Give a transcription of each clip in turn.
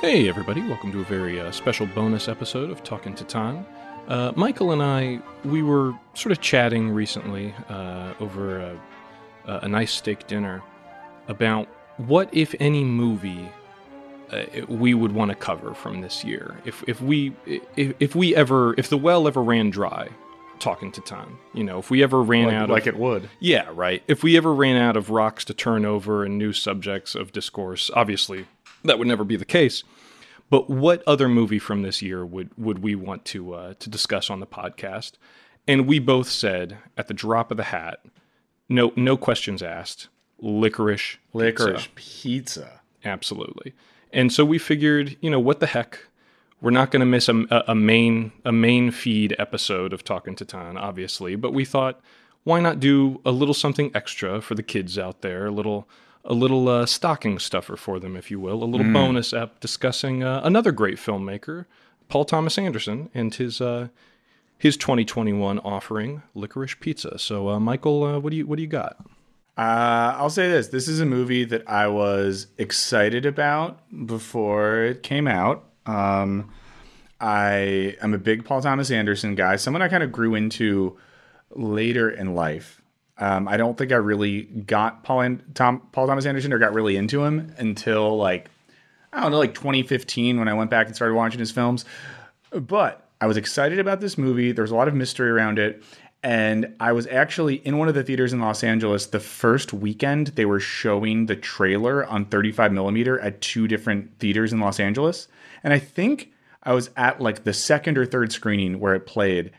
Hey everybody, welcome to a very special bonus episode of Talkin' Titane. Michael and I, we were sort of chatting recently over a nice steak dinner about what, if any, movie we would want to cover from this year. If the well ever ran dry, Talkin' Titane, you know, if we ever ran out of... Like it would. Yeah, right. If we ever ran out of rocks to turn over and new subjects of discourse, obviously... that would never be the case. But what other movie from this year would we want to discuss on the podcast? And we both said at the drop of the hat, no questions asked, Licorice Pizza. Absolutely. And so we figured, you know, what the heck? We're not going to miss a main feed episode of Talkin' Titane, obviously, but we thought, why not do a little something extra for the kids out there, a little stocking stuffer for them, if you will, a little bonus up discussing another great filmmaker, Paul Thomas Anderson, and his 2021 offering, Licorice Pizza. So, Michael, what do you got? I'll say this: this is a movie that I was excited about before it came out. I am a big Paul Thomas Anderson guy. Someone I kind of grew into later in life. I don't think I really got Paul Thomas Anderson or got really into him until 2015 when I went back and started watching his films. But I was excited about this movie. There was a lot of mystery around it. And I was actually in one of the theaters in Los Angeles the first weekend they were showing the trailer on 35 millimeter at two different theaters in Los Angeles. And I think I was at the second or third screening where it played,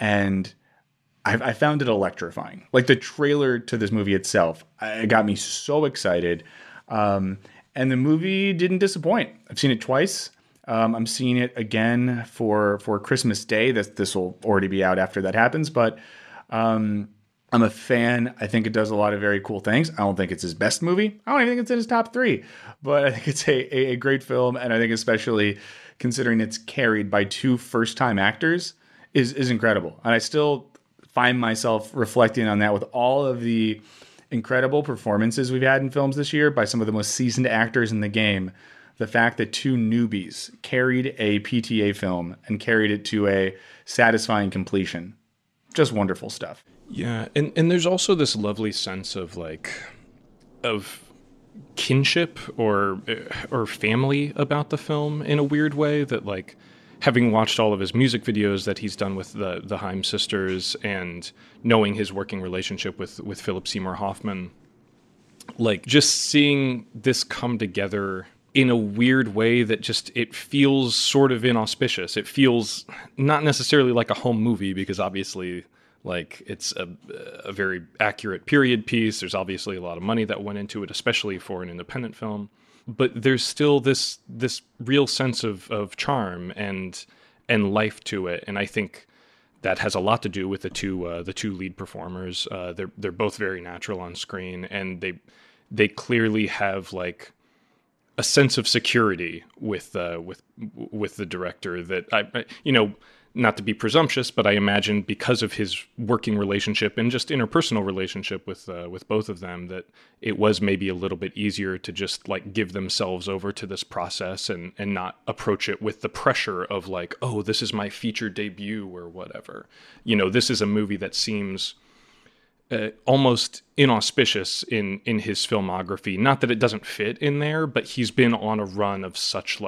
and I found it electrifying. The trailer to this movie itself, it got me so excited. And the movie didn't disappoint. I've seen it twice. I'm seeing it again for Christmas Day. This will already be out after that happens. But I'm a fan. I think it does a lot of very cool things. I don't think it's his best movie. I don't even think it's in his top three. But I think it's a great film. And I think especially considering it's carried by two first-time actors is incredible. And I still... find myself reflecting on that with all of the incredible performances we've had in films this year by some of the most seasoned actors in the game. The fact that two newbies carried a PTA film and carried it to a satisfying completion. Just wonderful stuff. Yeah. And there's also this lovely sense of kinship or family about the film in a weird way that having watched all of his music videos that he's done with the Haim sisters and knowing his working relationship with Philip Seymour Hoffman, just seeing this come together in a weird way that just, it feels sort of inauspicious. It feels not necessarily like a home movie because obviously it's a very accurate period piece. There's obviously a lot of money that went into it, especially for an independent film. But there's still this real sense of charm and life to it, and I think that has a lot to do with the two lead performers. They're both very natural on screen, and they clearly have a sense of security with the director that I you know, not to be presumptuous, but I imagine because of his working relationship and just interpersonal relationship with both of them, that it was maybe a little bit easier to just give themselves over to this process and not approach it with the pressure of oh, this is my feature debut or whatever. You know, this is a movie that seems almost inauspicious in his filmography. Not that it doesn't fit in there, but he's been on a run of such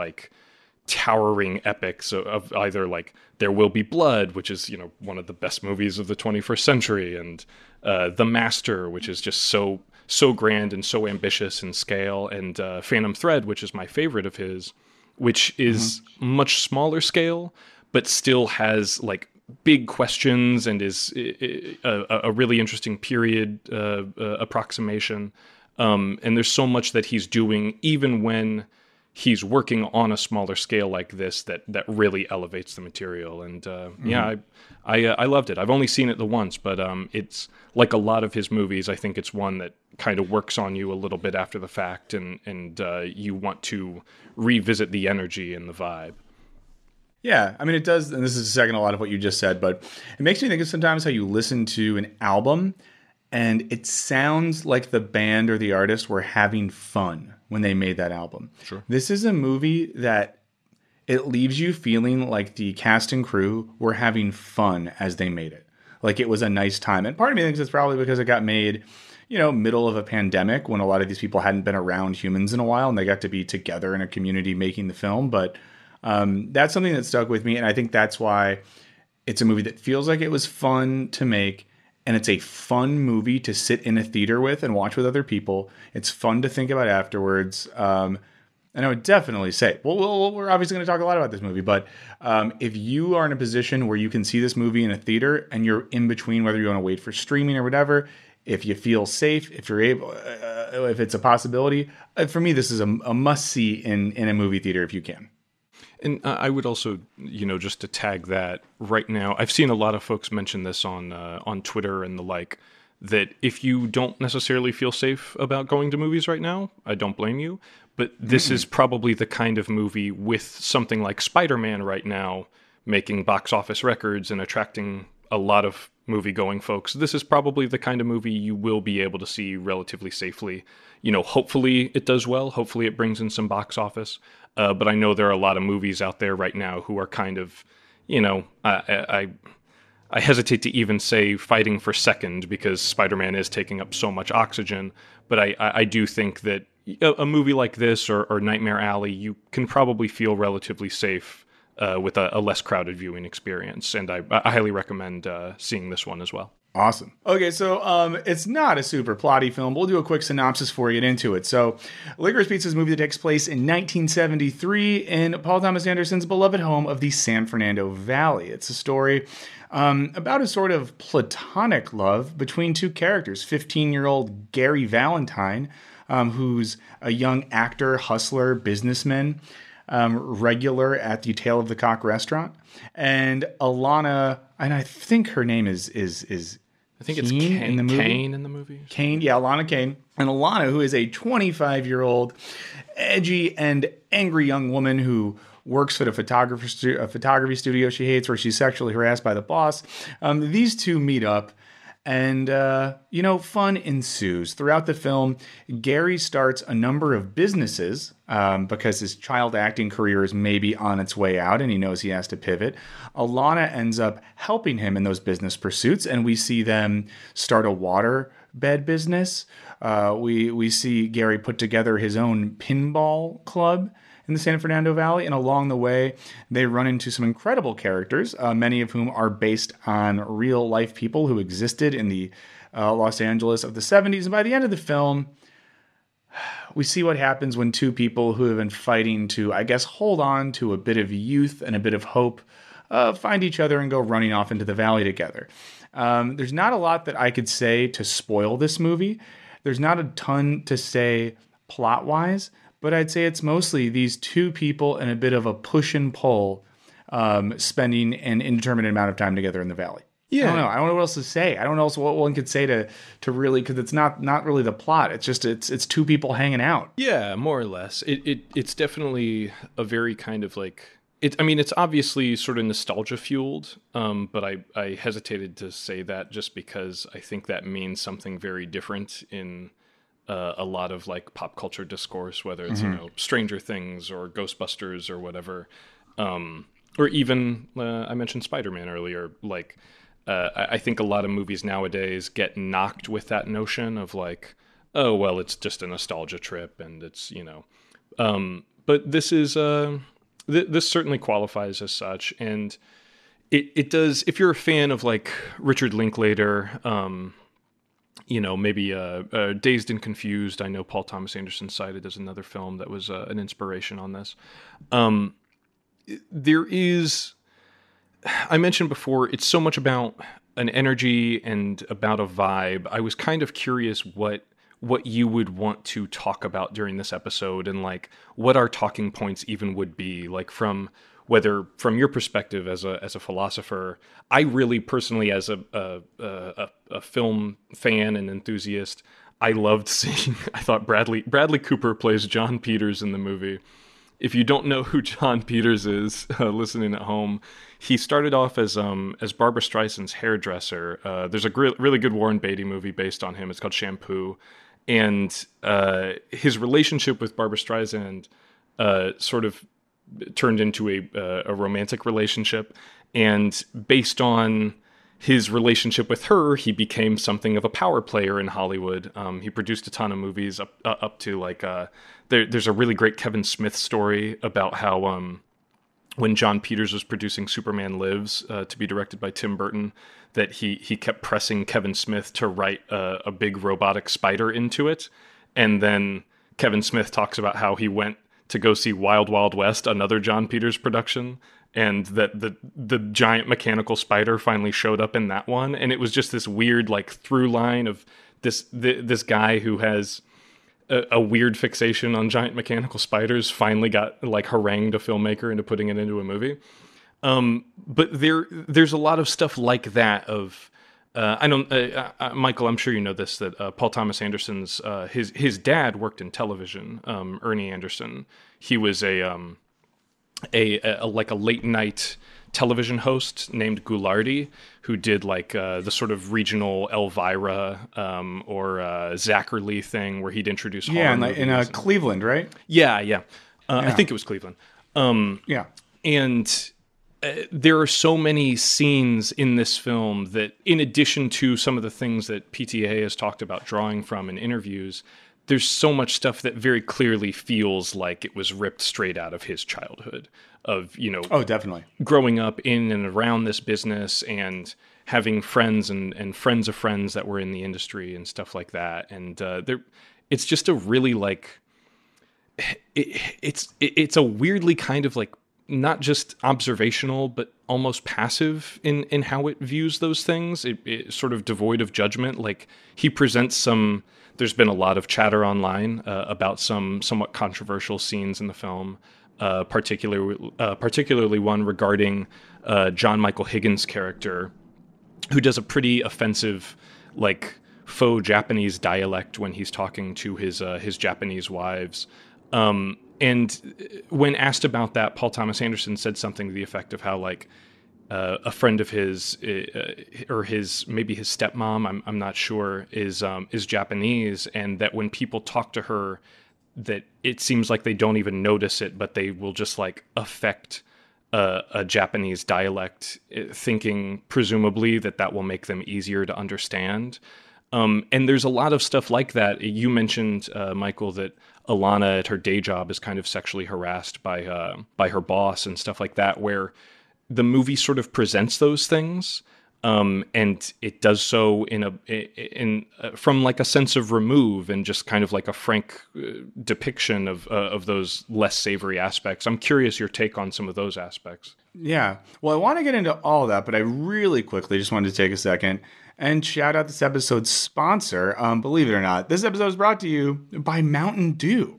towering epics of either There Will Be Blood, which is, you know, one of the best movies of the 21st century, and The Master, which is just so grand and so ambitious in scale, and Phantom Thread, which is my favorite of his, which is much smaller scale but still has big questions and is a really interesting period approximation, and there's so much that he's doing even when he's working on a smaller scale like this that really elevates the material. And I loved it. I've only seen it the once, but it's like a lot of his movies. I think it's one that kind of works on you a little bit after the fact, and you want to revisit the energy and the vibe. Yeah, I mean, it does. And this is a second a lot of what you just said, but it makes me think of sometimes how you listen to an album And it sounds like the band or the artist were having fun when they made that album. Sure. This is a movie that it leaves you feeling like the cast and crew were having fun as they made it. Like it was a nice time. And part of me thinks it's probably because it got made, you know, middle of a pandemic when a lot of these people hadn't been around humans in a while and they got to be together in a community making the film. But that's something that stuck with me. And I think that's why it's a movie that feels like it was fun to make. And it's a fun movie to sit in a theater with and watch with other people. It's fun to think about afterwards. And I would definitely say, well, we're obviously going to talk a lot about this movie, but if you are in a position where you can see this movie in a theater and you're in between whether you want to wait for streaming or whatever, if you feel safe, if you're able, if it's a possibility, for me, this is a must-see in a movie theater if you can. And I would also, you know, just to tag that right now, I've seen a lot of folks mention this on Twitter and the like, that if you don't necessarily feel safe about going to movies right now, I don't blame you. But this is probably the kind of movie with something like Spider-Man right now making box office records and attracting a lot of movie-going folks. This is probably the kind of movie you will be able to see relatively safely. You know, hopefully it does well. Hopefully it brings in some box office. But I know there are a lot of movies out there right now who are kind of, you know, I hesitate to even say fighting for second because Spider-Man is taking up so much oxygen. But I do think that a movie like this or Nightmare Alley, you can probably feel relatively safe with a less crowded viewing experience. And I highly recommend seeing this one as well. Awesome. Okay, so it's not a super plotty film. We'll do a quick synopsis before we get into it. So, Licorice Pizza is a movie that takes place in 1973 in Paul Thomas Anderson's beloved home of the San Fernando Valley. It's a story about a sort of platonic love between two characters, 15-year-old Gary Valentine, who's a young actor, hustler, businessman, regular at the Tail of the Cock restaurant, and Alana, and I think her name is I think it's Kane in the movie. Kane, yeah, Alana Kane. And Alana, who is a 25-year-old, edgy and angry young woman who works at a photography studio she hates where she's sexually harassed by the boss. These two meet up and, you know, fun ensues. Throughout the film, Gary starts a number of businesses because his child acting career is maybe on its way out and he knows he has to pivot. Alana ends up helping him in those business pursuits, and we see them start a waterbed business. We see Gary put together his own pinball club in the San Fernando Valley, and along the way, they run into some incredible characters, many of whom are based on real-life people who existed in the Los Angeles of the 70s. And by the end of the film, we see what happens when two people who have been fighting to, I guess, hold on to a bit of youth and a bit of hope, find each other and go running off into the valley together. There's not a lot that I could say to spoil this movie. There's not a ton to say plot-wise, but I'd say it's mostly these two people and a bit of a push and pull, spending an indeterminate amount of time together in the valley. Yeah. I don't know what else to say. I don't know what one could say to really, because it's not really the plot. It's just it's two people hanging out. Yeah, more or less. It's definitely a very kind of like it. I mean, it's obviously sort of nostalgia fueled, but I hesitated to say that just because I think that means something very different in a lot of like pop culture discourse, whether it's, you know, Stranger Things or Ghostbusters or whatever. Or even, I mentioned Spider-Man earlier. Like, I think a lot of movies nowadays get knocked with that notion of like, oh, well, it's just a nostalgia trip and it's, you know, but this is, this certainly qualifies as such. And it does, if you're a fan of like Richard Linklater, you know, maybe Dazed and Confused. I know Paul Thomas Anderson cited as another film that was an inspiration on this. There is, I mentioned before, it's so much about an energy and about a vibe. I was kind of curious what you would want to talk about during this episode and like what our talking points even would be, like from whether from your perspective as a philosopher. I really personally, as a film fan and enthusiast, I loved seeing. I thought Bradley Cooper plays John Peters in the movie, if you don't know who John Peters is, listening at home, he started off as Barbra Streisand's hairdresser. There's a really good Warren Beatty movie based on him. It's called Shampoo. And his relationship with Barbra Streisand sort of turned into a romantic relationship. And based on his relationship with her, he became something of a power player in Hollywood. He produced a ton of movies up to like, there's a really great Kevin Smith story about how when John Peters was producing Superman Lives to be directed by Tim Burton, that he kept pressing Kevin Smith to write a big robotic spider into it. And then Kevin Smith talks about how he went to go see Wild Wild West, another John Peters production, and that the giant mechanical spider finally showed up in that one. And it was just this weird like through line of this guy who has a weird fixation on giant mechanical spiders finally got like harangued a filmmaker into putting it into a movie. But there's a lot of stuff like that of Michael, I'm sure you know this, that Paul Thomas Anderson's his dad worked in television, Ernie Anderson. He was a late night television host named Goulardi, who did like the sort of regional Elvira or Zachary thing where he'd introduce horror movies. Yeah, in Cleveland, right? Yeah. I think it was Cleveland. Yeah. And there are so many scenes in this film that, in addition to some of the things that PTA has talked about drawing from in interviews, there's so much stuff that very clearly feels like it was ripped straight out of his childhood of, definitely growing up in and around this business and having friends and friends of friends that were in the industry and stuff like that. And it's just a really like, it's a weirdly kind of like, not just observational, but almost passive in how it views those things. It's sort of devoid of judgment. Like he presents there's been a lot of chatter online about some somewhat controversial scenes in the film, particularly one regarding John Michael Higgins' character, who does a pretty offensive, like faux Japanese dialect when he's talking to his Japanese wives. And when asked about that, Paul Thomas Anderson said something to the effect of how, like, a friend of his or maybe his stepmom, I'm not sure, is Japanese, and that when people talk to her, that it seems like they don't even notice it, but they will just like affect a Japanese dialect, thinking presumably that will make them easier to understand. And there's a lot of stuff like that. You mentioned, Michael, that Alana at her day job is kind of sexually harassed by her boss and stuff like that, where the movie sort of presents those things. And it does so from like a sense of remove and just kind of like a frank depiction of those less savory aspects. I'm curious your take on some of those aspects. Yeah. Well, I want to get into all that, but I really quickly just wanted to take a second and shout out this episode's sponsor. Believe it or not, this episode is brought to you by Mountain Dew.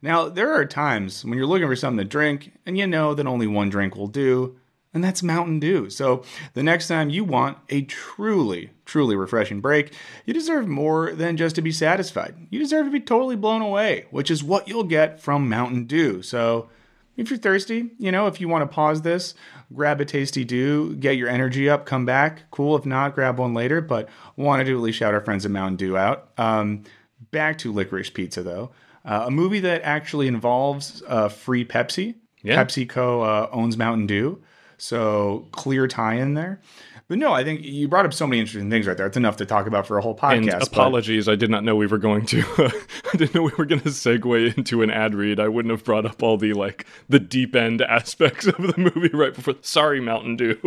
Now, there are times when you're looking for something to drink and you know that only one drink will do, and that's Mountain Dew. So the next time you want a truly, truly refreshing break, you deserve more than just to be satisfied. You deserve to be totally blown away, which is what you'll get from Mountain Dew. So if you're thirsty, if you want to pause this, grab a tasty Dew, get your energy up, come back. Cool. If not, grab one later. But wanted to at least shout our friends at Mountain Dew out. Back to Licorice Pizza, though. A movie that actually involves free Pepsi. Yeah. PepsiCo owns Mountain Dew. So clear tie-in there. But no, I think you brought up so many interesting things right there. It's enough to talk about for a whole podcast. And apologies, I did not know we were going to. I didn't know we were going to segue into an ad read. I wouldn't have brought up all the like the deep end aspects of the movie right before. Sorry, Mountain Dew.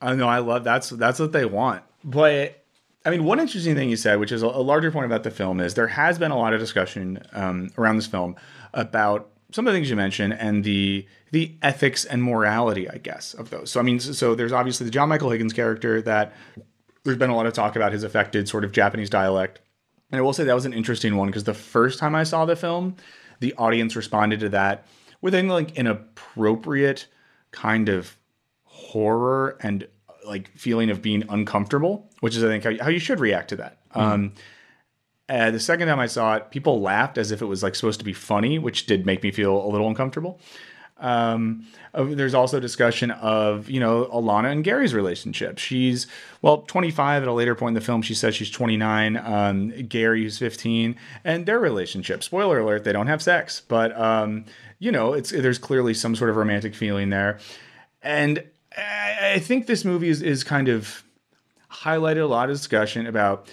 I know. I love that's what they want. But I mean, one interesting thing you said, which is a larger point about the film, is there has been a lot of discussion around this film about some of the things you mentioned and the ethics and morality, I guess, of those. So, I mean, so there's obviously the John Michael Higgins character that there's been a lot of talk about his affected sort of Japanese dialect. And I will say that was an interesting one because the first time I saw the film, the audience responded to that with like an appropriate kind of horror and like feeling of being uncomfortable, which is, I think, how you should react to that. Mm-hmm. The second time I saw it, people laughed as if it was like supposed to be funny, which did make me feel a little uncomfortable. There's also discussion of, you know, Alana and Gary's relationship. She's, well, 25 at a later point in the film. She says she's 29. Gary, who's 15, and their relationship. Spoiler alert, they don't have sex. But, you know, there's clearly some sort of romantic feeling there. And I think this movie is kind of highlighted a lot of discussion about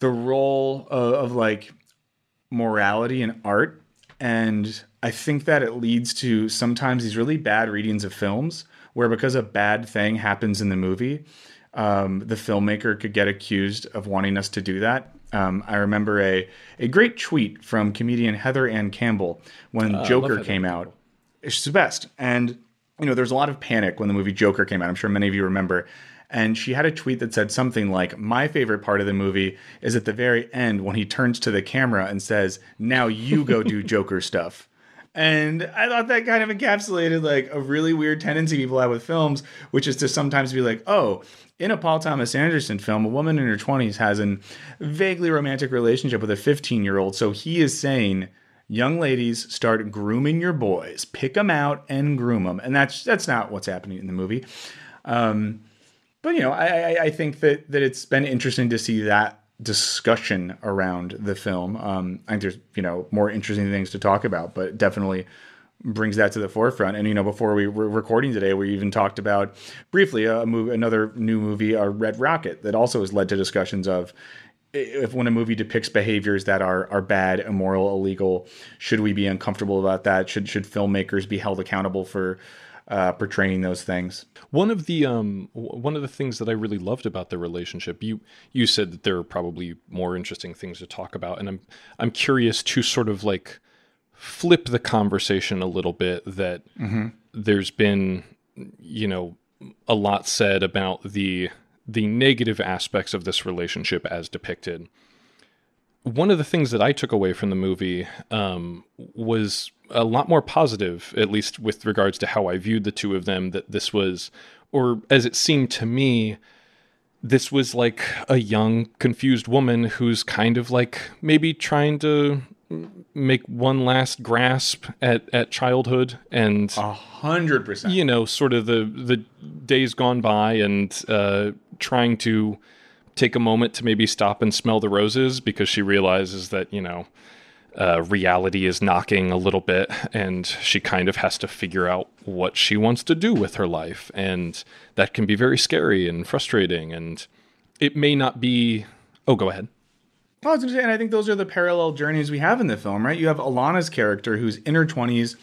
the role of like morality and art. And I think that it leads to sometimes these really bad readings of films where, because a bad thing happens in the movie, the filmmaker could get accused of wanting us to do that. I remember a great tweet from comedian Heather Ann Campbell when Joker came out. She's the best. And, you know, there's a lot of panic when the movie Joker came out. I'm sure many of you remember. And she had a tweet that said something like, my favorite part of the movie is at the very end when he turns to the camera and says, now you go do Joker stuff. And I thought that kind of encapsulated like a really weird tendency people have with films, which is to sometimes be like, oh, in a Paul Thomas Anderson film, a woman in her 20s has a vaguely romantic relationship with a 15-year-old. So he is saying, young ladies, start grooming your boys, pick them out and groom them. And that's not what's happening in the movie. But, you know, I think that it's been interesting to see that discussion around the film. I think there's, you know, more interesting things to talk about, but it definitely brings that to the forefront. And, you know, before we were recording today, we even talked about briefly another new movie, Red Rocket, that also has led to discussions of if when a movie depicts behaviors that are bad, immoral, illegal, should we be uncomfortable about that? Should filmmakers be held accountable for portraying those things? One of the things that I really loved about their relationship, you said that there are probably more interesting things to talk about, and I'm curious to sort of like flip the conversation a little bit. That there's been, you know, a lot said about the negative aspects of this relationship as depicted. One of the things that I took away from the movie was a lot more positive, at least with regards to how I viewed the two of them, that this was, or as it seemed to me, this was like a young, confused woman who's kind of like maybe trying to make one last grasp at childhood and 100%, you know, sort of the days gone by and trying to take a moment to maybe stop and smell the roses because she realizes that, you know, reality is knocking a little bit and she kind of has to figure out what she wants to do with her life. And that can be very scary and frustrating. And it may not be... Oh, go ahead. Well, I was going to say, and I think those are the parallel journeys we have in the film, right? You have Alana's character who's in her 20s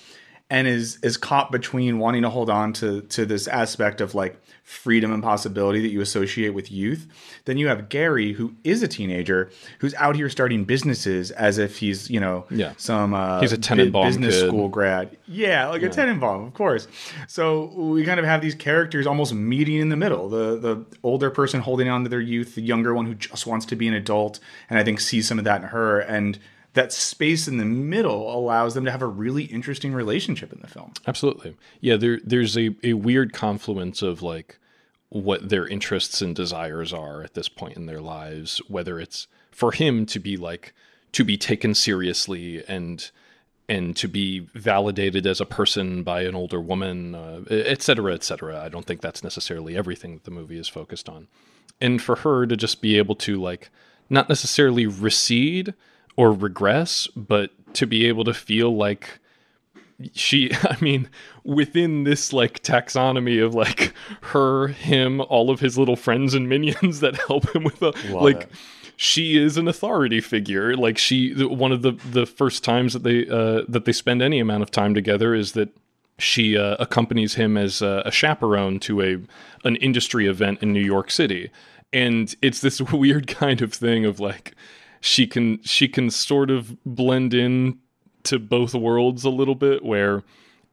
and is caught between wanting to hold on to this aspect of like freedom and possibility that you associate with youth. Then you have Gary, who is a teenager, who's out here starting businesses as if he's, you know, he's a Tenenbaum business kid. School grad. Yeah, like a Tenenbaum, of course. So we kind of have these characters almost meeting in the middle, the older person holding on to their youth, the younger one who just wants to be an adult, and I think sees some of that in her. And that space in the middle allows them to have a really interesting relationship in the film. Absolutely. Yeah, there's a weird confluence of like what their interests and desires are at this point in their lives, whether it's for him to be like, to be taken seriously and to be validated as a person by an older woman, et cetera, et cetera. I don't think that's necessarily everything that the movie is focused on. And for her to just be able to like, not necessarily recede or regress, but to be able to feel like she, I mean, within this like taxonomy of like her, him, all of his little friends and minions that help him with she is an authority figure. Like one of the first times that they spend any amount of time together is that she accompanies him as a chaperone to an industry event in New York City. And it's this weird kind of thing of like, she can sort of blend in to both worlds a little bit, where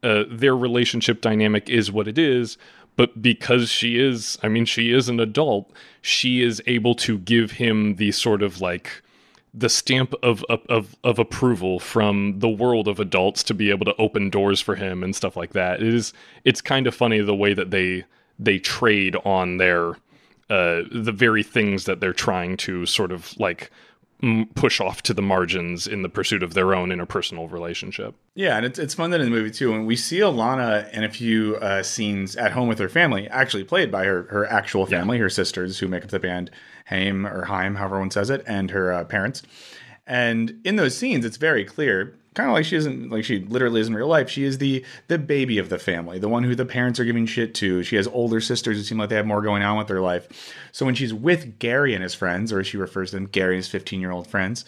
their relationship dynamic is what it is, but because she is an adult, she is able to give him the sort of like the stamp of approval from the world of adults to be able to open doors for him and stuff like that. It's kind of funny the way that they trade on their the very things that they're trying to sort of like push off to the margins in the pursuit of their own interpersonal relationship. Yeah, and it's fun that in the movie, too, when we see Alana in a few scenes at home with her family, actually played by her actual family, her sisters who make up the band Haim, or Haim, however one says it, and her parents. And in those scenes, it's very clear, kind of like she literally is in real life. She is the baby of the family, the one who the parents are giving shit to. She has older sisters who seem like they have more going on with their life. So when she's with Gary and his friends, or as she refers to them, Gary's 15-year-old friends,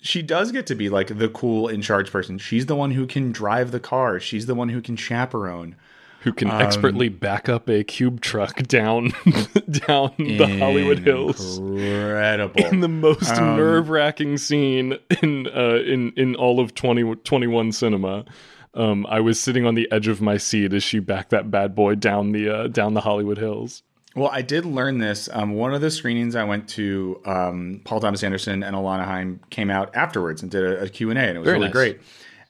she does get to be like the cool in charge person. She's the one who can drive the car. She's the one who can chaperone. Who can expertly back up a cube truck down the Hollywood Hills. Incredible. In the most nerve-wracking scene in all of 2021 cinema. I was sitting on the edge of my seat as she backed that bad boy down the Hollywood Hills. Well, I did learn this. One of the screenings I went to, Paul Thomas Anderson and Alana Haim came out afterwards and did a Q&A, and it was really great.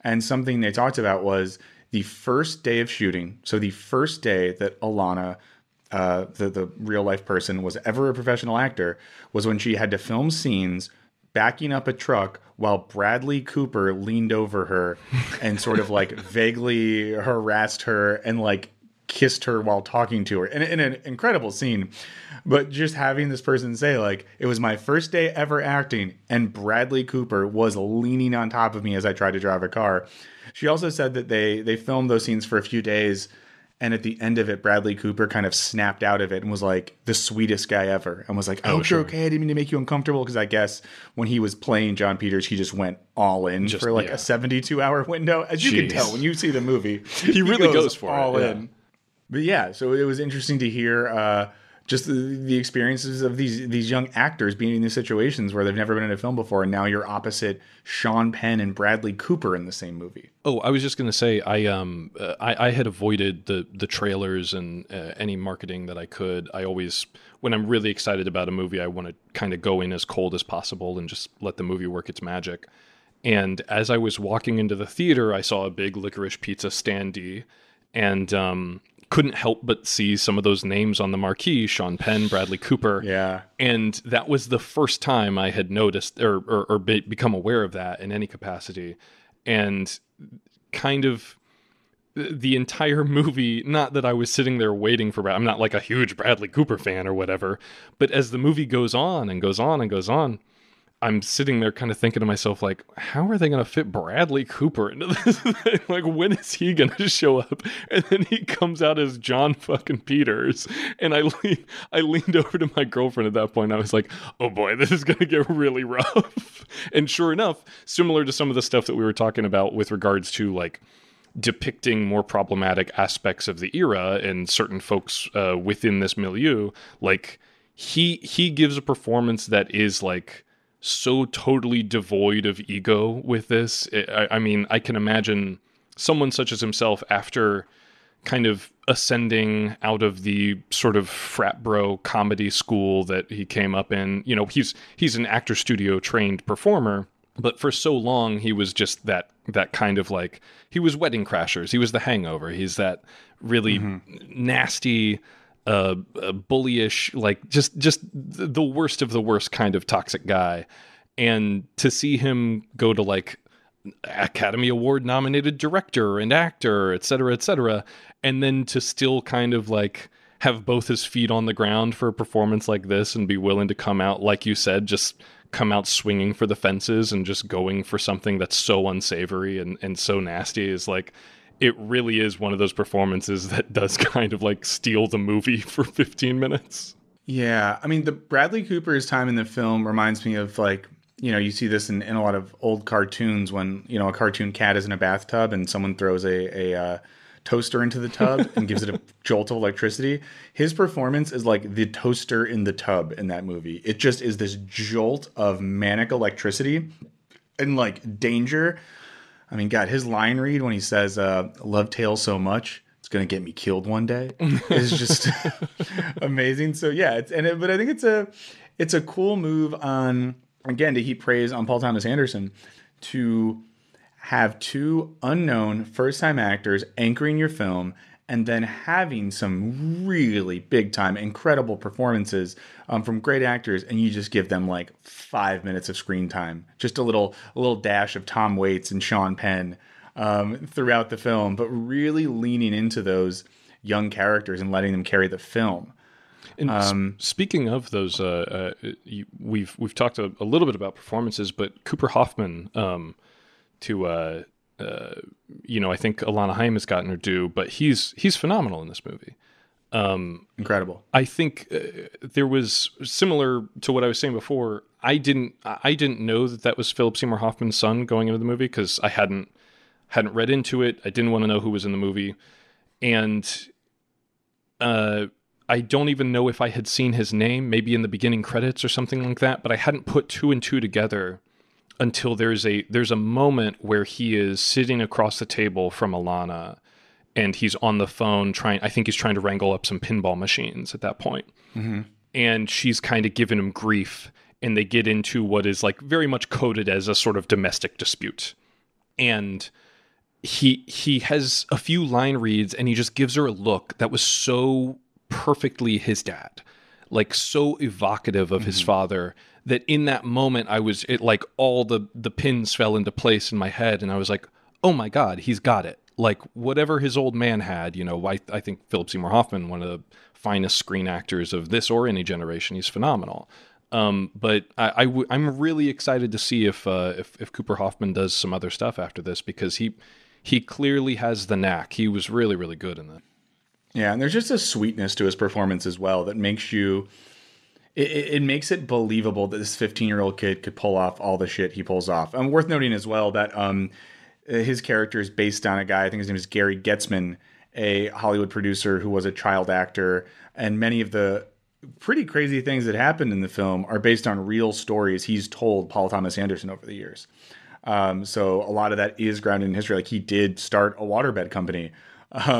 And something they talked about was the first day of shooting, so the first day that Alana, the real-life person, was ever a professional actor, was when she had to film scenes backing up a truck while Bradley Cooper leaned over her and sort of, like, vaguely harassed her and, like, kissed her while talking to her. And in an incredible scene. But just having this person say, like, it was my first day ever acting, and Bradley Cooper was leaning on top of me as I tried to drive a car. She also said that they filmed those scenes for a few days, and at the end of it, Bradley Cooper kind of snapped out of it and was like the sweetest guy ever, and was like, "I hope you're okay. I didn't mean to make you uncomfortable." Because I guess when he was playing John Peters, he just went all in for like a 72-hour window, as you can tell when you see the movie. He really goes for all it, in. Yeah. But yeah, so it was interesting to hear just the experiences of these young actors being in these situations where they've never been in a film before, and now you're opposite Sean Penn and Bradley Cooper in the same movie. Oh, I was just going to say, I had avoided the trailers and any marketing that I could. I always, when I'm really excited about a movie, I want to kind of go in as cold as possible and just let the movie work its magic. And as I was walking into the theater, I saw a big Licorice Pizza standee, and couldn't help but see some of those names on the marquee, Sean Penn, Bradley Cooper. Yeah. And that was the first time I had noticed or become aware of that in any capacity. And kind of the entire movie, not that I was sitting there waiting for I'm not like a huge Bradley Cooper fan or whatever, but as the movie goes on and goes on and goes on, I'm sitting there kind of thinking to myself, like, how are they going to fit Bradley Cooper into this thing? Like, when is he going to show up? And then he comes out as John fucking Peters. And I leaned over to my girlfriend at that point. I was like, oh boy, this is going to get really rough. And sure enough, similar to some of the stuff that we were talking about with regards to, like, depicting more problematic aspects of the era and certain folks within this milieu, like, he gives a performance that is, like, so totally devoid of ego with this. I mean, I can imagine someone such as himself, after kind of ascending out of the sort of frat bro comedy school that he came up in. You know, he's an actor studio trained performer, but for so long he was just that kind of, like, he was Wedding Crashers, he was The Hangover, he's that really nasty, bullyish, like just the worst of the worst kind of toxic guy. And to see him go to, like, Academy Award nominated director and actor, et cetera, and then to still kind of, like, have both his feet on the ground for a performance like this and be willing to come out, like you said, just come out swinging for the fences and just going for something that's so unsavory and so nasty is, like, it really is one of those performances that does kind of, like, steal the movie for 15 minutes. Yeah. I mean, the Bradley Cooper's time in the film reminds me of, like, you know, you see this in a lot of old cartoons when, you know, a cartoon cat is in a bathtub and someone throws a toaster into the tub and gives it a jolt of electricity. His performance is like the toaster in the tub in that movie. It just is this jolt of manic electricity and, like, danger. I mean, God, his line read when he says, love tales so much, it's going to get me killed one day, is just amazing. So, yeah, but I think it's a cool move on, again, to heap praise on Paul Thomas Anderson, to have two unknown first-time actors anchoring your film and then having some really big-time, incredible performances from great actors, and you just give them, like, 5 minutes of screen time. Just a little dash of Tom Waits and Sean Penn throughout the film, but really leaning into those young characters and letting them carry the film. And speaking of those, we've talked a little bit about performances, but Cooper Hoffman I think Alana Haim has gotten her due, but he's phenomenal in this movie. Incredible. I think there was, similar to what I was saying before, I didn't know that was Philip Seymour Hoffman's son going into the movie, because I hadn't read into it. I didn't want to know who was in the movie, and I don't even know if I had seen his name, maybe in the beginning credits or something like that, but I hadn't put two and two together until there's a moment where he is sitting across the table from Alana and he's on the phone trying to wrangle up some pinball machines at that point. Mm-hmm. And she's kind of giving him grief, and they get into what is like very much coded as a sort of domestic dispute. And he has a few line reads and he just gives her a look that was so perfectly his dad, like so evocative of mm-hmm. his father, that in that moment all the pins fell into place in my head, and I was like, oh my God, he's got it. Like whatever his old man had, I think Philip Seymour Hoffman, one of the finest screen actors of this or any generation, he's phenomenal. But I'm really excited to see if Cooper Hoffman does some other stuff after this, because he clearly has the knack. He was really, really good in that. Yeah, and there's just a sweetness to his performance as well that makes you... It makes it believable that this 15-year-old kid could pull off all the shit he pulls off. And worth noting as well that his character is based on a guy, I think his name is Gary Getzman, a Hollywood producer who was a child actor. And many of the pretty crazy things that happened in the film are based on real stories he's told Paul Thomas Anderson over the years. So a lot of that is grounded in history. Like he did start a waterbed company.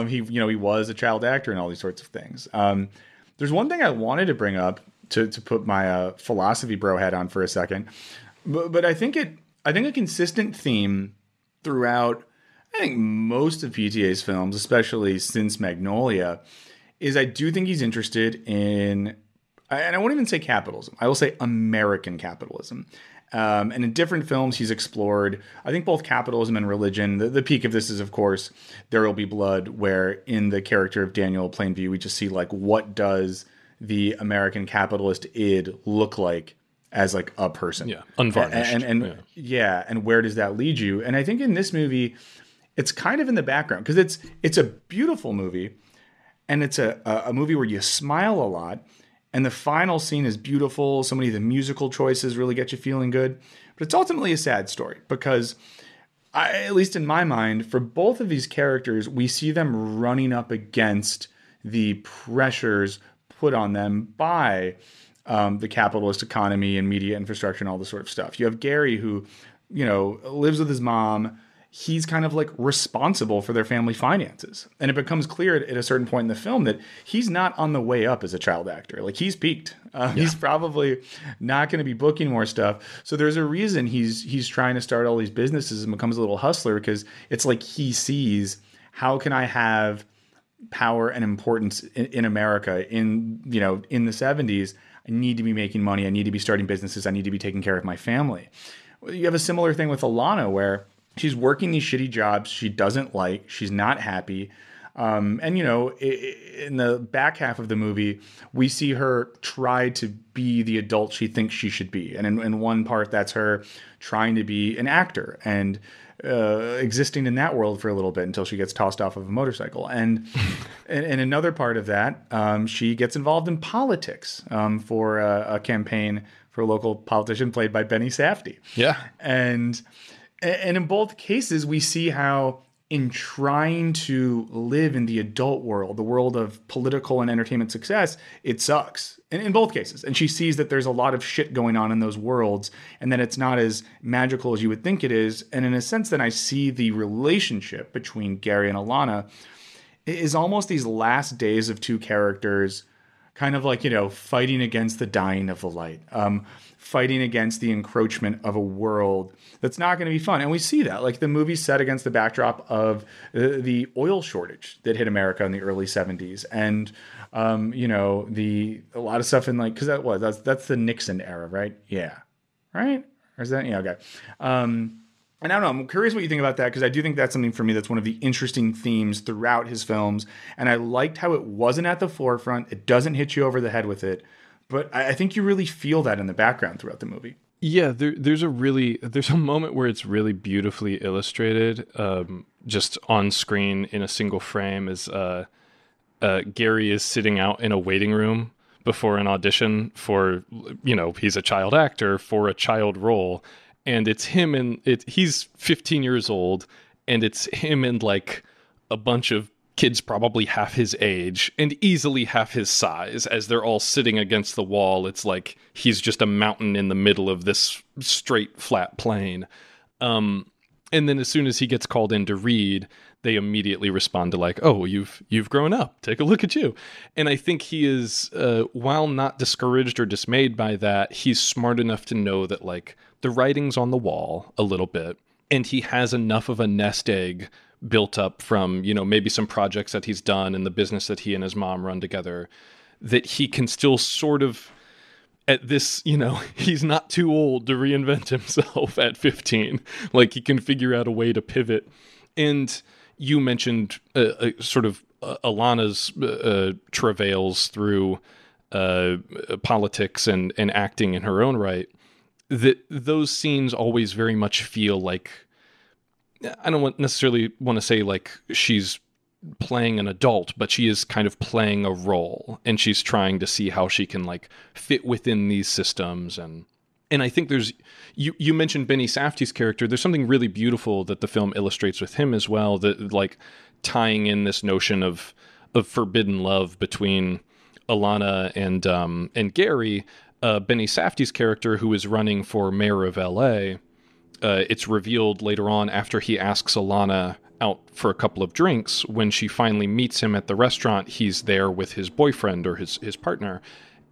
He was a child actor and all these sorts of things. There's one thing I wanted to bring up to put my philosophy bro hat on for a second, but I think a consistent theme throughout, I think, most of PTA's films, especially since Magnolia, is I do think he's interested in, and I won't even say capitalism, I will say American capitalism. And in different films, he's explored, I think, both capitalism and religion. The peak of this is, of course, There Will Be Blood, where in the character of Daniel Plainview, we just see, like, what does the American capitalist id look like as, like, a person? Yeah, unvarnished. And where does that lead you? And I think in this movie, it's kind of in the background, because it's a beautiful movie, and it's a movie where you smile a lot. And the final scene is beautiful. So many of the musical choices really get you feeling good. But it's ultimately a sad story, because, at least in my mind, for both of these characters, we see them running up against the pressures put on them by the capitalist economy and media infrastructure and all this sort of stuff. You have Gary, who, lives with his mom. He's kind of like responsible for their family finances. And it becomes clear at a certain point in the film that he's not on the way up as a child actor. Like he's peaked. Yeah. He's probably not going to be booking more stuff. So there's a reason he's trying to start all these businesses and becomes a little hustler, because it's like he sees, how can I have power and importance in America in the 70s? I need to be making money. I need to be starting businesses. I need to be taking care of my family. You have a similar thing with Alana, where she's working these shitty jobs she doesn't like. She's not happy. In the back half of the movie, we see her try to be the adult she thinks she should be. And in one part, that's her trying to be an actor and existing in that world for a little bit until she gets tossed off of a motorcycle. And in another part of that, she gets involved in politics for a campaign for a local politician played by Benny Safdie. Yeah. And in both cases, we see how in trying to live in the adult world, the world of political and entertainment success, it sucks in both cases. And she sees that there's a lot of shit going on in those worlds, and that it's not as magical as you would think it is. And in a sense, then I see the relationship between Gary and Alana is almost these last days of two characters kind of like, you know, fighting against the dying of the light, fighting against the encroachment of a world that's not going to be fun. And we see that, like, the movie's set against the backdrop of the oil shortage that hit America in the early 70s. And, you know, a lot of stuff in, like, because that's the Nixon era, right? Yeah. Right? Or is that, yeah, okay. And I don't know, I'm curious what you think about that, because I do think that's something for me that's one of the interesting themes throughout his films. And I liked how it wasn't at the forefront. It doesn't hit you over the head with it. But I think you really feel that in the background throughout the movie. Yeah, there's a moment where it's really beautifully illustrated just on screen in a single frame as Gary is sitting out in a waiting room before an audition for, you know, he's a child actor for a child role. And it's him and he's 15 years old, and it's him and like a bunch of kids probably half his age and easily half his size as they're all sitting against the wall. It's like he's just a mountain in the middle of this straight, flat plain. And then as soon as he gets called in to read, they immediately respond to like, oh, you've grown up. Take a look at you. And I think he is, while not discouraged or dismayed by that, he's smart enough to know that like, the writing's on the wall a little bit, and he has enough of a nest egg built up from, you know, maybe some projects that he's done and the business that he and his mom run together, that he can still sort of, at this, you know, he's not too old to reinvent himself at 15. Like, he can figure out a way to pivot. And you mentioned sort of Alana's travails through politics and acting in her own right. That those scenes always very much feel like, I don't necessarily want to say like she's playing an adult, but she is kind of playing a role, and she's trying to see how she can like fit within these systems. And I think there's, you mentioned Benny Safdie's character. There's something really beautiful that the film illustrates with him as well, that like tying in this notion of forbidden love between Alana and Gary. Benny Safdie's character, who is running for mayor of L.A., it's revealed later on after he asks Alana out for a couple of drinks. When she finally meets him at the restaurant, he's there with his boyfriend or his partner,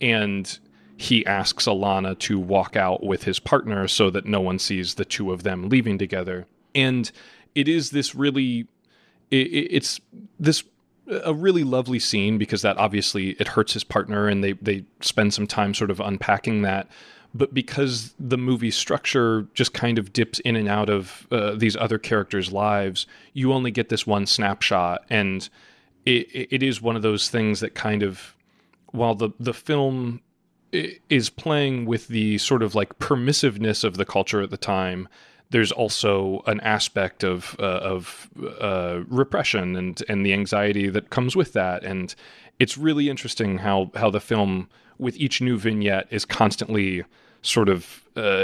and he asks Alana to walk out with his partner so that no one sees the two of them leaving together. And it is this really... It's this... a really lovely scene, because that obviously it hurts his partner, and they spend some time sort of unpacking that. But because the movie structure just kind of dips in and out of these other characters' lives, you only get this one snapshot. And it is one of those things that kind of, while the film is playing with the sort of like permissiveness of the culture at the time, there's also an aspect of repression and the anxiety that comes with that. And it's really interesting how the film, with each new vignette, is constantly sort of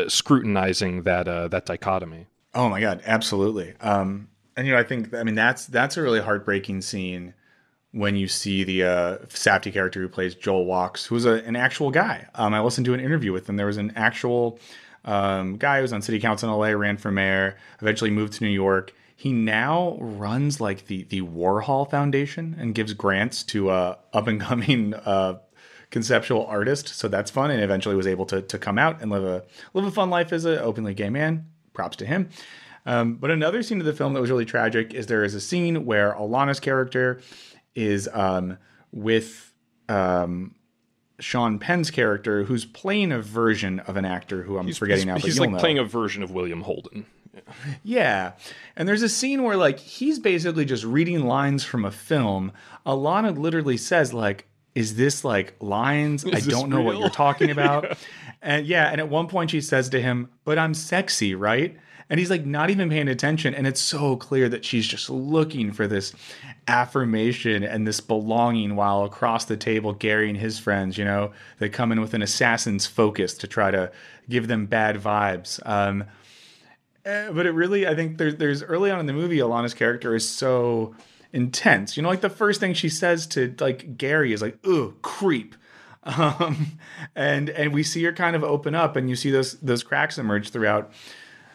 scrutinizing that dichotomy. Oh my God, absolutely. And, you know, I think, I mean, that's a really heartbreaking scene when you see the Safdie character who plays Joel Wachs, who's an actual guy. I listened to an interview with him. There was an actual... guy who was on city council in LA, ran for mayor, eventually moved to New York. He now runs like the Warhol Foundation and gives grants to up and coming conceptual artists. So that's fun. And eventually was able to come out and live a fun life as an openly gay man. Props to him. But another scene of the film that was really tragic is there is a scene where Alana's character is with Sean Penn's character, who's playing a version of an actor who I'm forgetting now. But he's like playing a version of William Holden. Yeah. And there's a scene where like he's basically just reading lines from a film. Alana literally says like, is this like lines? I don't know what you're talking about. Yeah. And yeah. And at one point she says to him, but I'm sexy, right? And he's like not even paying attention. And it's so clear that she's just looking for this affirmation and this belonging, while across the table, Gary and his friends, you know, they come in with an assassin's focus to try to give them bad vibes. But it really, I think there's early on in the movie, Alana's character is so intense. You know, like the first thing she says to like Gary is like, "Ugh, creep." And we see her kind of open up, and you see those cracks emerge throughout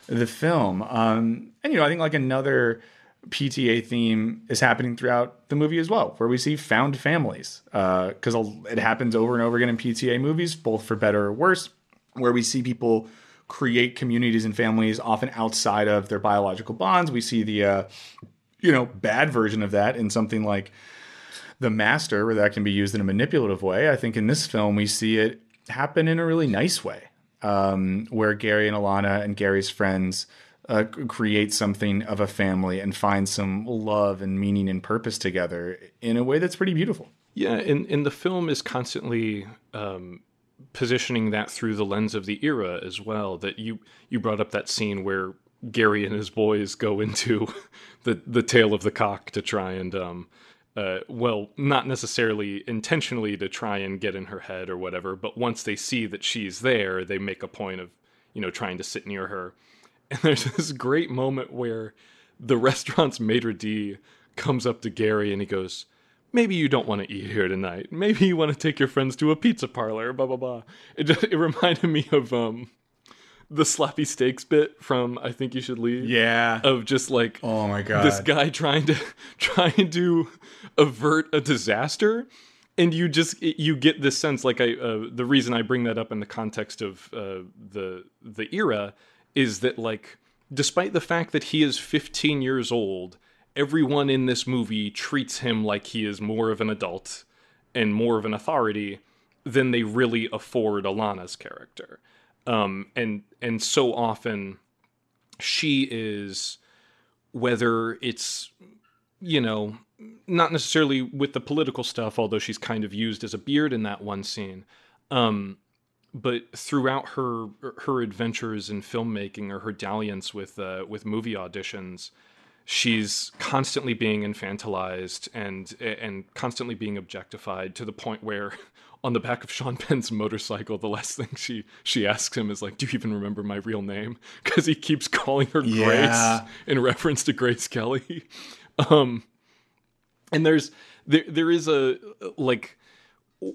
the film. And, you know, I think like another PTA theme is happening throughout the movie as well, where we see found families, because it happens over and over again in PTA movies, both for better or worse, where we see people create communities and families often outside of their biological bonds. We see the bad version of that in something like The Master, where that can be used in a manipulative way. I think in this film we see it happen in a really nice way, where Gary and Alana and Gary's friends create something of a family and find some love and meaning and purpose together in a way that's pretty beautiful. Yeah, and the film is constantly positioning that through the lens of the era as well. That you brought up that scene where Gary and his boys go into the tail of the cock to try and not necessarily intentionally to try and get in her head or whatever, but once they see that she's there, they make a point of, trying to sit near her. And there's this great moment where the restaurant's maitre d' comes up to Gary and he goes, "Maybe you don't want to eat here tonight. Maybe you want to take your friends to a pizza parlor, blah, blah, blah." It reminded me of the sloppy steaks bit from I Think You Should Leave. Yeah. Of just like, oh my God, this guy trying to avert a disaster. And you get this sense, like the reason I bring that up in the context of the era is that, like, despite the fact that he is 15 years old, everyone in this movie treats him like he is more of an adult and more of an authority than they really afford Alana's character. And so often she is, whether it's, not necessarily with the political stuff, although she's kind of used as a beard in that one scene. But throughout her adventures in filmmaking or her dalliance with movie auditions, she's constantly being infantilized and constantly being objectified to the point where on the back of Sean Penn's motorcycle, the last thing she asks him is like, "Do you even remember my real name?" Because he keeps calling her Grace in reference to Grace Kelly. And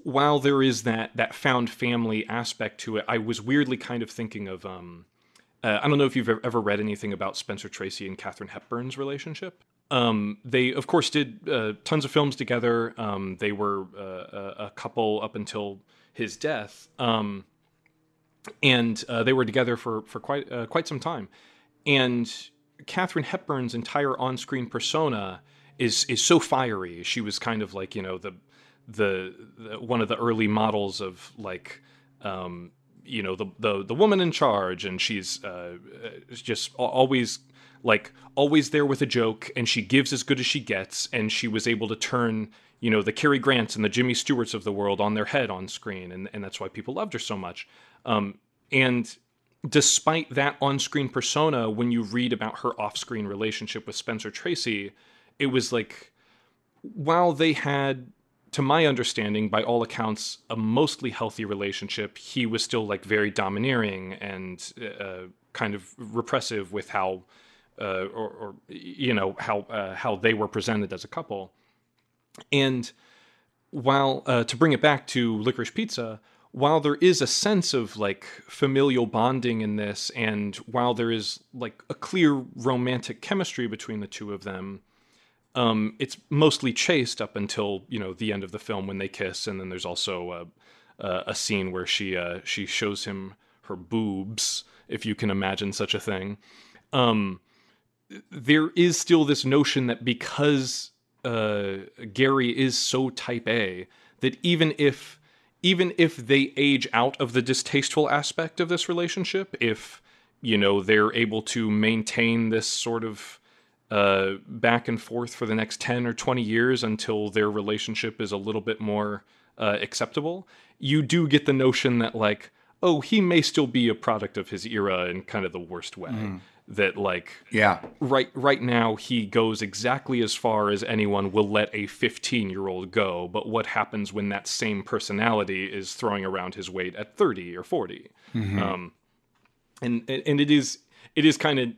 while there is that found family aspect to it, I was weirdly kind of thinking of I don't know if you've ever read anything about Spencer Tracy and Katharine Hepburn's relationship. They, of course, did tons of films together. They were a couple up until his death, and they were together for quite some time. And Katharine Hepburn's entire on-screen persona is so fiery. She was kind of like the one of the early models of like. The woman in charge, and she's just always there with a joke, and she gives as good as she gets, and she was able to turn the Cary Grants and the Jimmy Stewarts of the world on their head on screen, and that's why people loved her so much. And despite that on-screen persona, when you read about her off-screen relationship with Spencer Tracy, it was like, while they had, to my understanding, by all accounts, a mostly healthy relationship, he was still like very domineering and kind of repressive with how, how they were presented as a couple. And while to bring it back to Licorice Pizza, while there is a sense of like familial bonding in this, and while there is like a clear romantic chemistry between the two of them, it's mostly chased up until, the end of the film when they kiss. And then there's also a scene where she shows him her boobs, if you can imagine such a thing. There is still this notion that because Gary is so type A, that even if they age out of the distasteful aspect of this relationship, if, they're able to maintain this sort of back and forth for the next 10 or 20 years until their relationship is a little bit more acceptable, you do get the notion that like, oh, he may still be a product of his era in kind of the worst way. That like, right now he goes exactly as far as anyone will let a 15-year-old go. But what happens when that same personality is throwing around his weight at 30 or 40? Mm-hmm. And it is kind of...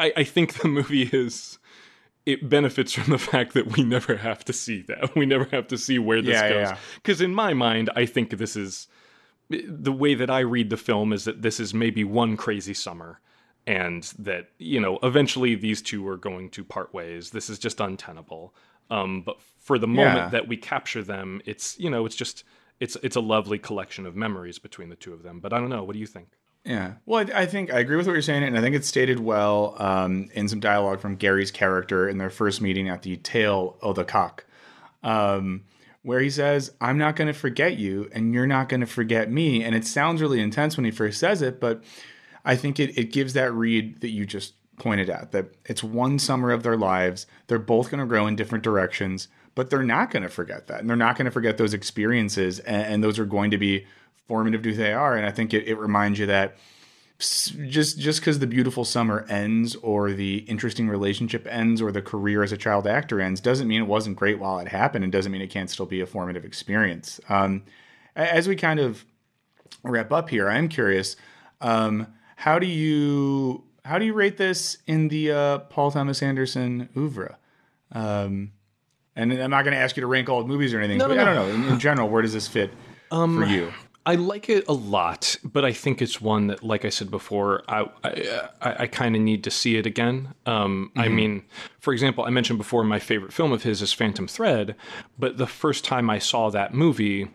I think the movie benefits from the fact that we never have to see that. We never have to see where this goes. Because in my mind, I think this is, the way that I read the film is that this is maybe one crazy summer. and that, you know, eventually these two are going to part ways. This is just untenable. But for the moment that we capture them, it's, you know, it's just, it's a lovely collection of memories between the two of them. But I don't know. What do you think? Yeah. Well, I think I agree with what you're saying, and I think it's stated well in some dialogue from Gary's character in their first meeting at the Tail of the Cock, where he says, "I'm not going to forget you, and you're not going to forget me." And it sounds really intense when he first says it, but I think it gives that read that you just pointed out, that it's one summer of their lives. They're both going to grow in different directions, but they're not going to forget that, and they're not going to forget those experiences, and those are going to be formative to who they are. And I think it reminds you that just because the beautiful summer ends, or the interesting relationship ends, or the career as a child actor ends, doesn't mean it wasn't great while it happened, and doesn't mean it can't still be a formative experience. As we kind of wrap up here, I'm curious, how do you rate this in the Paul Thomas Anderson oeuvre? And I'm not going to ask you to rank old movies or anything, but I don't know. In general, where does this fit for you? I like it a lot, but I think it's one that, like I said before, I kind of need to see it again. I mean, for example, I mentioned before my favorite film of his is Phantom Thread, but the first time I saw that movie,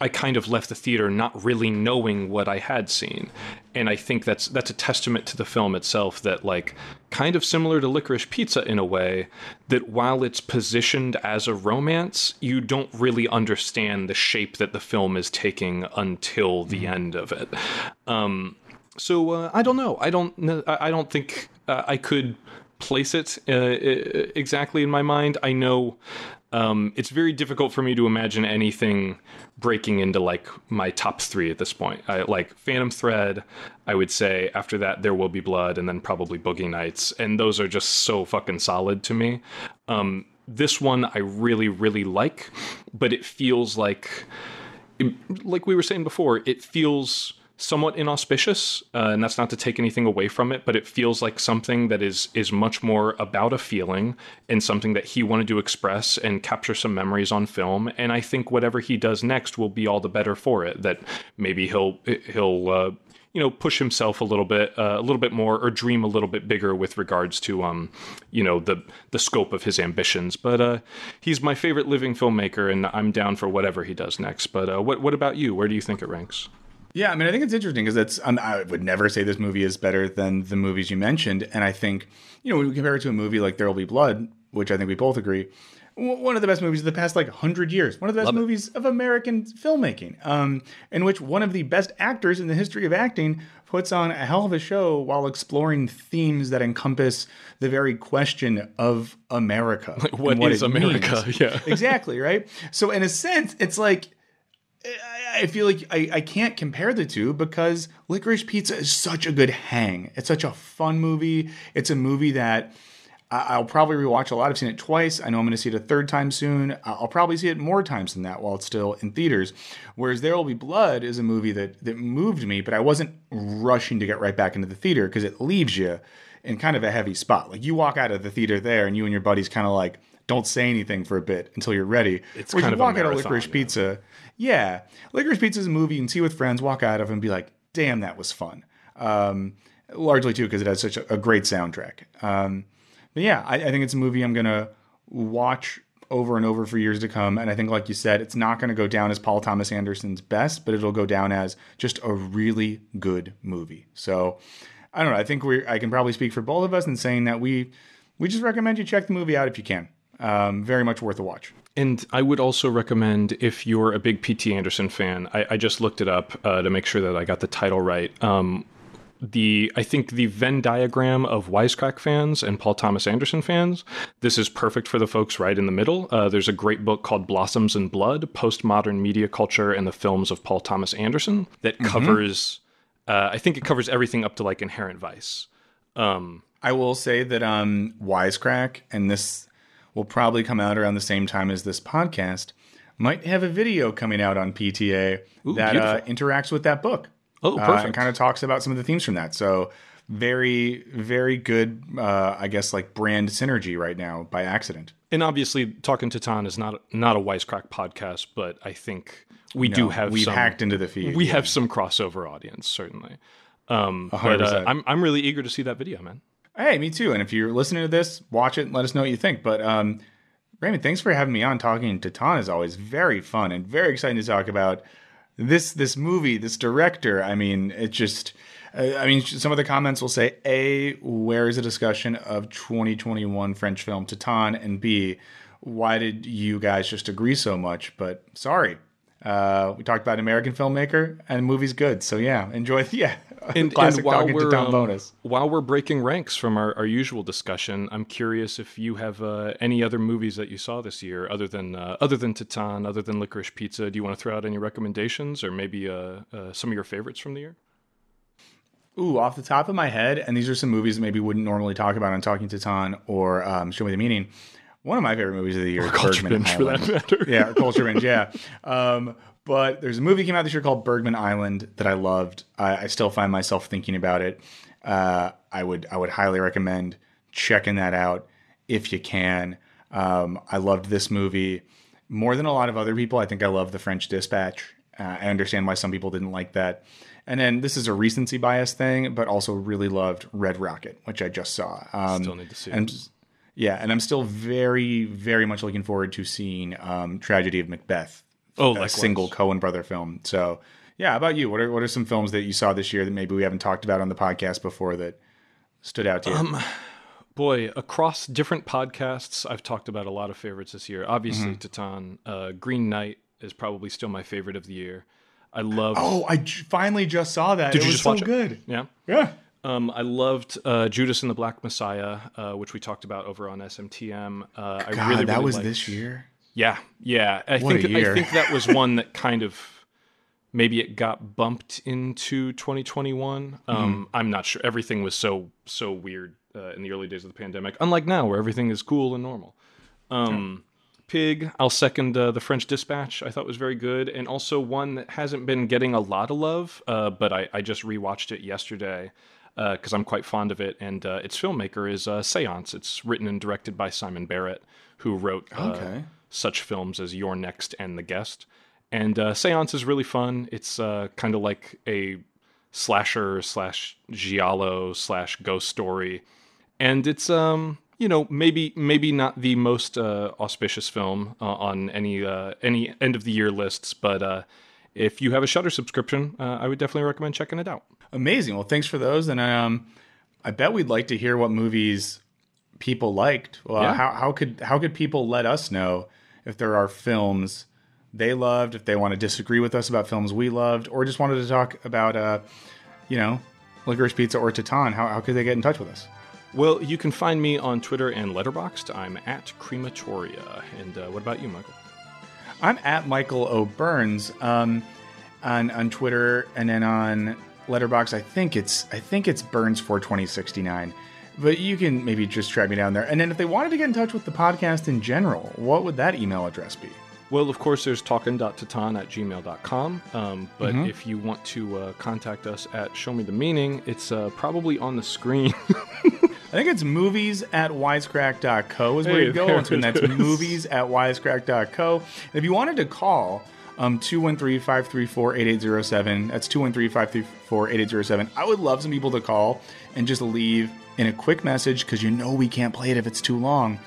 I kind of left the theater not really knowing what I had seen. And I think that's a testament to the film itself, that, like, kind of similar to Licorice Pizza in a way, that while it's positioned as a romance, you don't really understand the shape that the film is taking until the end of it. So I don't know. I don't think I could place it exactly in my mind. I know it's very difficult for me to imagine anything breaking into, like, my top three at this point. I like Phantom Thread, I would say. After that, There Will Be Blood, and then probably Boogie Nights. And those are just so fucking solid to me. This one I really, really like, but it feels like we were saying before, it feels somewhat inauspicious, and that's not to take anything away from it, but it feels like something that is much more about a feeling and something that he wanted to express and capture some memories on film. And I think whatever he does next will be all the better for it. That maybe he'll you know, push himself a little bit more, or dream a little bit bigger with regards to you know, the scope of his ambitions. But he's my favorite living filmmaker, and I'm down for whatever he does next. But what about you? Where do you think it ranks? Yeah, I mean, I think it's interesting because I would never say this movie is better than the movies you mentioned. And I think, you know, when we compare it to a movie like There Will Be Blood, which I think we both agree, one of the best movies of the past, 100 years. One of the best movies of American filmmaking, in which one of the best actors in the history of acting puts on a hell of a show while exploring themes that encompass the very question of America. Like, what is America? Means. Yeah. Exactly, right? So in a sense, it's like, I feel like I can't compare the two, because Licorice Pizza is such a good hang. It's such a fun movie. It's a movie that I'll probably rewatch a lot. I've seen it twice. I know I'm going to see it a third time soon. I'll probably see it more times than that while it's still in theaters. Whereas There Will Be Blood is a movie that moved me, but I wasn't rushing to get right back into the theater, because it leaves you in kind of a heavy spot. Like, you walk out of the theater there and you and your buddies kind of like don't say anything for a bit until you're ready. It's kind of a marathon. Licorice Pizza. Yeah. Licorice Pizza is a movie you can see with friends, walk out of, and be like, damn, that was fun. Largely, too, because it has such a great soundtrack. But yeah, I think it's a movie I'm going to watch over and over for years to come. And I think, like you said, it's not going to go down as Paul Thomas Anderson's best, but it'll go down as just a really good movie. So I don't know. I think I can probably speak for both of us in saying that we just recommend you check the movie out if you can. Very much worth a watch. And I would also recommend, if you're a big P.T. Anderson fan, I just looked it up to make sure that I got the title right. I think the Venn diagram of Wisecrack fans and Paul Thomas Anderson fans, this is perfect for the folks right in the middle. There's a great book called Blossoms and Blood, Postmodern Media Culture and the Films of Paul Thomas Anderson, that covers, I think it covers everything up to like Inherent Vice. I will say that Wisecrack, and this will probably come out around the same time as this podcast, might have a video coming out on PTA that interacts with that book. Oh, perfect. And kind of talks about some of the themes from that. So very, very good, I guess, like brand synergy right now by accident. And obviously Talking Titane is not a Wisecrack podcast, but I think we do have some... We've hacked into the feed. We have some crossover audience, certainly. But I'm really eager to see that video, man. Hey, me too. And if you're listening to this, watch it and let us know what you think. But Raymond, thanks for having me on. Talking to Titane is always very fun and very exciting to talk about this movie, this director. I mean, it just, some of the comments will say, A, where is the discussion of 2021 French film Titane? And B, why did you guys just agree so much? But sorry. We talked about an American filmmaker and the movie's good. So yeah, enjoy. Yeah. And while we're breaking ranks from our usual discussion, I'm curious if you have any other movies that you saw this year other than Titane, other than Licorice Pizza. Do you want to throw out any recommendations or maybe some of your favorites from the year? Ooh, off the top of my head, and these are some movies that maybe wouldn't normally talk about on Talking Titane or Show Me the Meaning. One of my favorite movies of the year is Bergman Island. For that matter. Yeah, or Culture Binge, yeah. But there's a movie that came out this year called Bergman Island that I loved. I still find myself thinking about it. I would highly recommend checking that out if you can. I loved this movie more than a lot of other people. I think I love The French Dispatch. I understand why some people didn't like that. And then this is a recency bias thing, but also really loved Red Rocket, which I just saw. Still need to see it. Yeah, and I'm still very, very much looking forward to seeing Tragedy of Macbeth, a single Coen brother film. So, yeah, how about you? What are some films that you saw this year that maybe we haven't talked about on the podcast before that stood out to you? Boy, across different podcasts, I've talked about a lot of favorites this year. Obviously, Titane, Green Knight is probably still my favorite of the year. I love. Oh, I finally just saw that. Did you just watch it? It was so good. Yeah. Yeah. I loved Judas and the Black Messiah, which we talked about over on SMTM. God, I really that was liked. This year? Yeah, yeah. I think that was one that kind of maybe it got bumped into 2021. I'm not sure. Everything was so weird in the early days of the pandemic, unlike now where everything is cool and normal. Pig, I'll second The French Dispatch, I thought was very good. And also one that hasn't been getting a lot of love, but I just rewatched it yesterday. Because I'm quite fond of it, and its filmmaker is Seance. It's written and directed by Simon Barrett, who wrote such films as Your Next and The Guest. And Seance is really fun. It's kind of like a slasher / giallo / ghost story. And it's, maybe not the most auspicious film on any end of the year lists, but if you have a Shudder subscription, I would definitely recommend checking it out. Amazing. Well, thanks for those. And I bet we'd like to hear what movies people liked. Well, yeah. How could people let us know if there are films they loved, if they want to disagree with us about films we loved, or just wanted to talk about, Licorice Pizza or Titane? How could they get in touch with us? Well, you can find me on Twitter and Letterboxd. I'm at Crematoria. And what about you, Michael? I'm at Michael O. Burns on Twitter, and then on Letterboxd, I think it's Burns42069, but you can maybe just track me down there. And then if they wanted to get in touch with the podcast in general, what would that email address be? Well, of course, there's talkin.titane@gmail.com. But if you want to contact us at Show Me the Meaning, it's probably on the screen. I think it's movies@wisecrack.co is where you go into, and that's movies@wisecrack.co. If you wanted to call 213-534-8807. That's 213-534-8807. I would love some people to call and just leave in a quick message, because you know we can't play it if it's too long.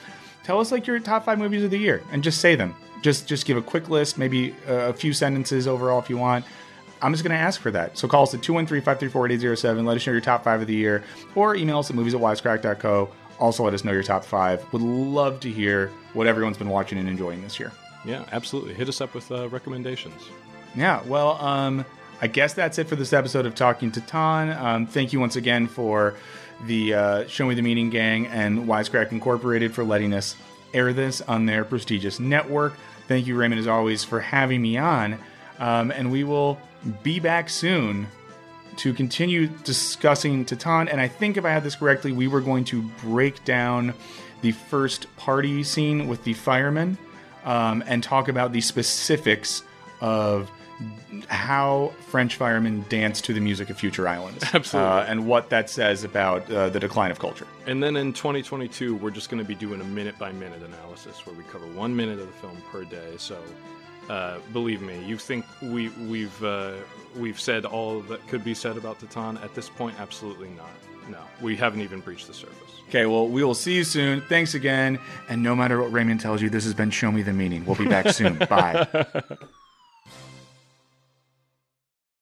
Tell us your top 5 movies of the year and just say them. Just give a quick list, maybe a few sentences overall if you want. I'm just going to ask for that. So call us at 213-534-8807. Let us know your top 5 of the year, or email us at movies@wisecrack.co. Also let us know your top 5. Would love to hear what everyone's been watching and enjoying this year. Yeah, absolutely. Hit us up with recommendations. Yeah, well, I guess that's it for this episode of Talking Titane. Thank you once again for the Show Me the Meaning gang and Wisecrack Incorporated for letting us air this on their prestigious network. Thank you, Raymond, as always, for having me on. And we will be back soon to continue discussing Titane. And I think if I had this correctly, we were going to break down the first party scene with the firemen. And talk about the specifics of how French firemen dance to the music of Future Islands. Absolutely. And what that says about the decline of culture. And then in 2022, we're just going to be doing a minute-by-minute analysis where we cover 1 minute of the film per day. So Believe me, you think we've said all that could be said about Titane at this point? Absolutely not. No, we haven't even breached the surface. Okay, well, we will see you soon. Thanks again. And no matter what Raymond tells you, this has been Show Me the Meaning. We'll be back soon. Bye.